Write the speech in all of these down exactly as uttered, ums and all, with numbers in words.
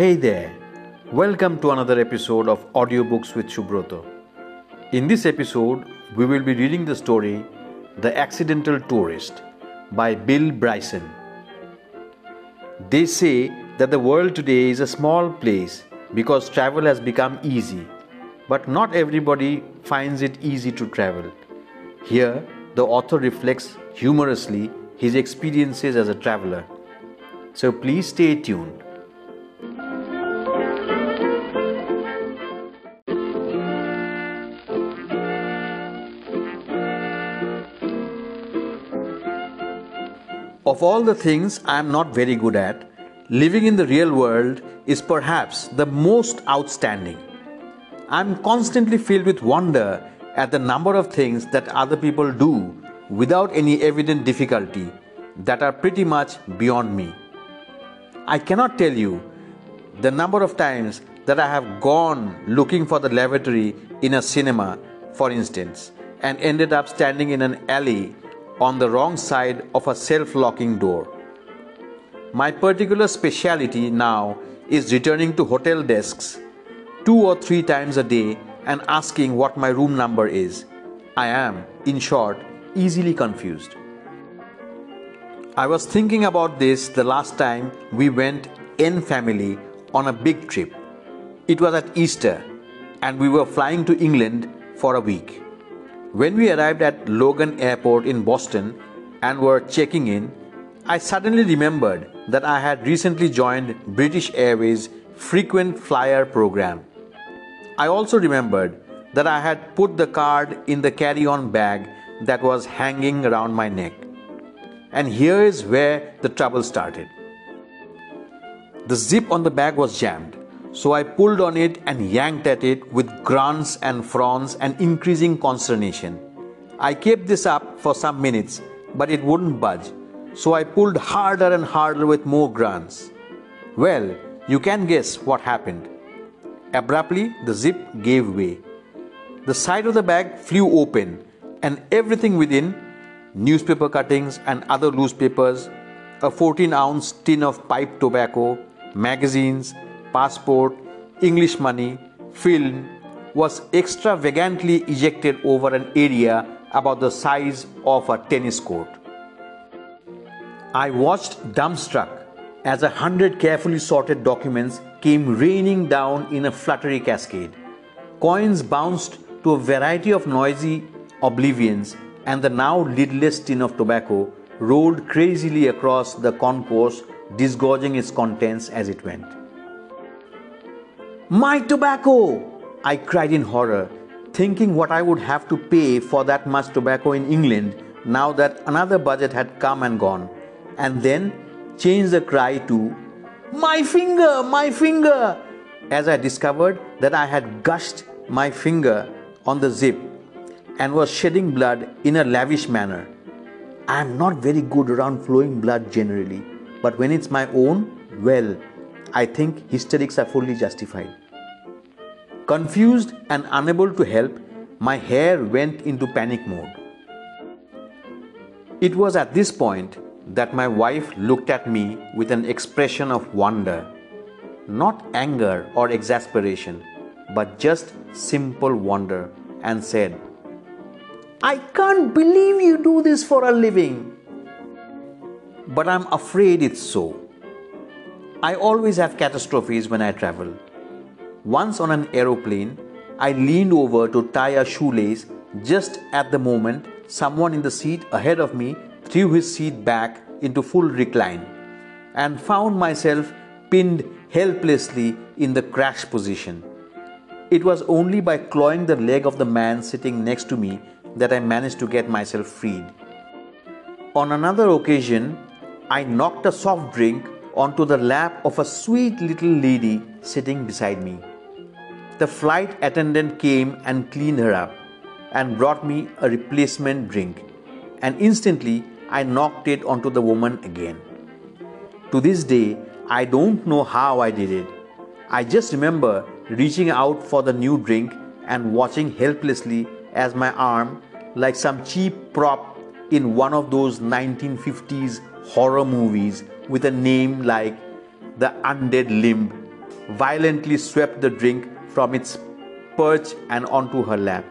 Hey there, welcome to another episode of Audiobooks with Subrata. In this episode, we will be reading the story The Accidental Tourist by Bill Bryson. They say that the world today is a small place because travel has become easy, but not everybody finds it easy to travel. Here, the author reflects humorously his experiences as a traveler. So please stay tuned. Of all the things I am not very good at, living in the real world is perhaps the most outstanding. I am constantly filled with wonder at the number of things that other people do without any evident difficulty that are pretty much beyond me. I cannot tell you the number of times that I have gone looking for the lavatory in a cinema, for instance, and ended up standing in an alley on the wrong side of a self-locking door. My particular speciality now is returning to hotel desks two or three times a day and asking what my room number is. I am, in short, easily confused. I was thinking about this the last time we went in family on a big trip. It was at Easter and we were flying to England for a week. When we arrived at Logan Airport in Boston and were checking in, I suddenly remembered that I had recently joined British Airways' frequent flyer program. I also remembered that I had put the card in the carry-on bag that was hanging around my neck. And here is where the trouble started. The zip on the bag was jammed, so I pulled on it and yanked at it with grunts and frowns and increasing consternation. I kept this up for some minutes, but it wouldn't budge, so I pulled harder and harder with more grunts. Well, you can guess what happened. Abruptly, the zip gave way. The side of the bag flew open, and everything within, newspaper cuttings and other loose papers, a fourteen ounce tin of pipe tobacco, magazines, passport, English money, film, was extravagantly ejected over an area about the size of a tennis court. I watched dumbstruck as a hundred carefully sorted documents came raining down in a fluttery cascade. Coins bounced to a variety of noisy oblivions, and the now lidless tin of tobacco rolled crazily across the concourse, disgorging its contents as it went. "My tobacco!" I cried in horror, thinking what I would have to pay for that much tobacco in England now that another budget had come and gone, and then changed the cry to "My finger! My finger!" as I discovered that I had gushed my finger on the zip and was shedding blood in a lavish manner. I am not very good around flowing blood generally, but when it's my own, well, I think hysterics are fully justified. Confused and unable to help, my hair went into panic mode. It was at this point that my wife looked at me with an expression of wonder, not anger or exasperation, but just simple wonder, and said, "I can't believe you do this for a living." But I'm afraid it's so. I always have catastrophes when I travel. Once on an aeroplane, I leaned over to tie a shoelace just at the moment someone in the seat ahead of me threw his seat back into full recline and found myself pinned helplessly in the crash position. It was only by clawing the leg of the man sitting next to me that I managed to get myself freed. On another occasion, I knocked a soft drink onto the lap of a sweet little lady sitting beside me. The flight attendant came and cleaned her up and brought me a replacement drink, and instantly I knocked it onto the woman again. To this day, I don't know how I did it. I just remember reaching out for the new drink and watching helplessly as my arm, like some cheap prop in one of those nineteen fifties horror movies with a name like The Undead Limb, violently swept the drink from its perch and onto her lap.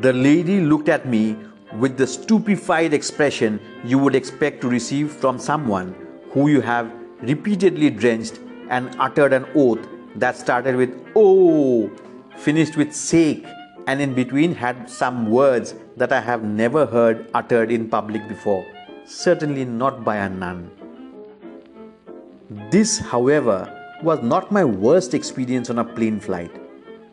The lady looked at me with the stupefied expression you would expect to receive from someone who you have repeatedly drenched, and uttered an oath that started with "oh," finished with "sake," and in between had some words that I have never heard uttered in public before, certainly not by a nun. This, however, was not my worst experience on a plane flight.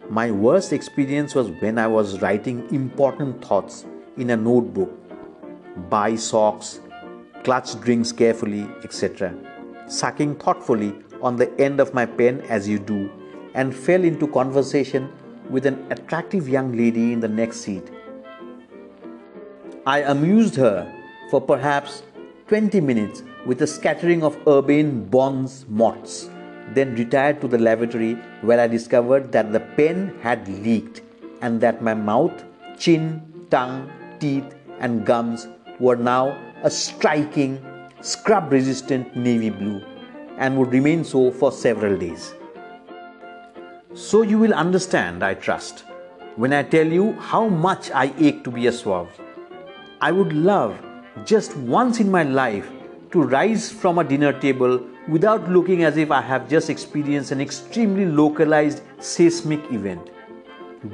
My worst experience was when I was writing important thoughts in a notebook. Buy socks, clutch drinks carefully, et cetera, sucking thoughtfully on the end of my pen as you do, and fell into conversation with an attractive young lady in the next seat. I amused her for perhaps twenty minutes with a scattering of urbane bons mots, then retired to the lavatory, where I discovered that the pen had leaked and that my mouth, chin, tongue, teeth and gums were now a striking, scrub-resistant navy blue, and would remain so for several days. So you will understand, I trust, when I tell you how much I ache to be a suave. I would love, just once in my life, to rise from a dinner table without looking as if I have just experienced an extremely localized seismic event,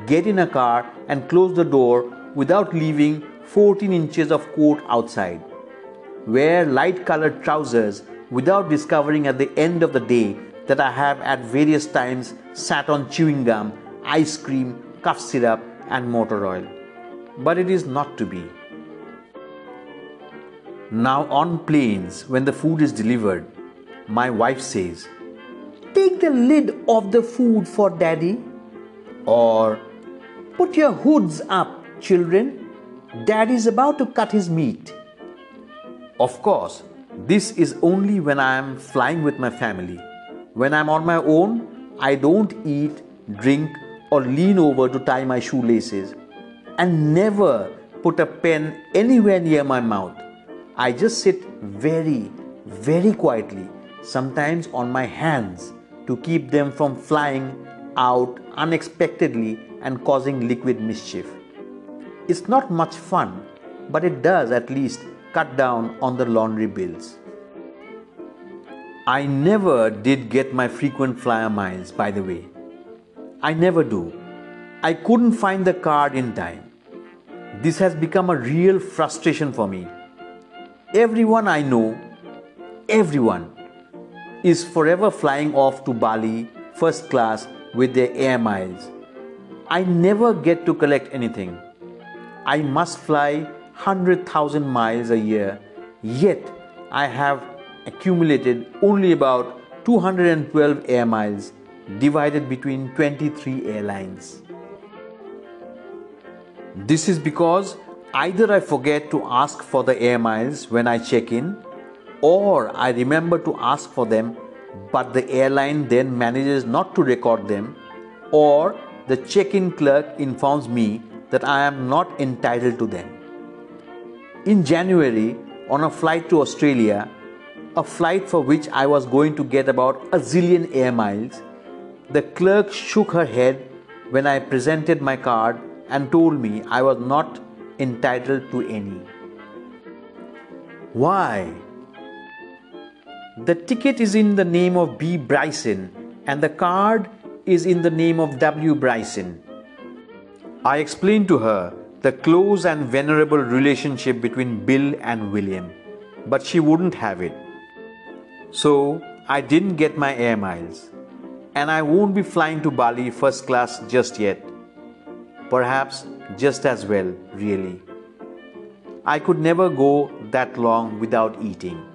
get in a car and close the door without leaving fourteen inches of coat outside, wear light-colored trousers without discovering at the end of the day that I have at various times sat on chewing gum, ice cream, cough syrup and motor oil. But it is not to be. Now on planes, when the food is delivered, my wife says, "Take the lid off the food for Daddy," or "Put your hoods up, children, Daddy's about to cut his meat." Of course, this is only when I am flying with my family. When I am on my own, I don't eat, drink or lean over to tie my shoelaces, and never put a pen anywhere near my mouth. I just sit very, very quietly, sometimes on my hands, to keep them from flying out unexpectedly and causing liquid mischief. It's not much fun, but it does at least cut down on the laundry bills. I never did get my frequent flyer miles, by the way. I never do. I couldn't find the card in time. This has become a real frustration for me. Everyone I know, everyone, is forever flying off to Bali first class with their air miles. I never get to collect anything. I must fly one hundred thousand miles a year, yet I have accumulated only about two hundred twelve air miles divided between twenty-three airlines. This is because either I forget to ask for the air miles when I check in, or I remember to ask for them but the airline then manages not to record them, or the check-in clerk informs me that I am not entitled to them. In January, on a flight to Australia, a flight for which I was going to get about a zillion air miles, the clerk shook her head when I presented my card and told me I was not entitled to any. Why? The ticket is in the name of B. Bryson and the card is in the name of W. Bryson. I explained to her the close and venerable relationship between Bill and William, but she wouldn't have it. So I didn't get my air miles, and I won't be flying to Bali first class just yet. Perhaps just as well, really. I could never go that long without eating.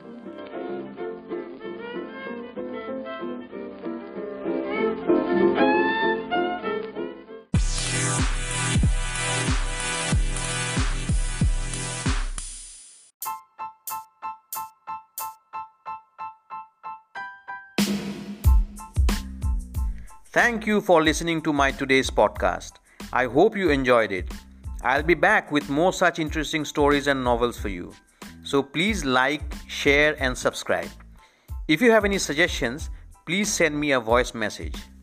Thank you for listening to my today's podcast. I hope you enjoyed it. I'll be back with more such interesting stories and novels for you. So please like, share and subscribe. If you have any suggestions, please send me a voice message.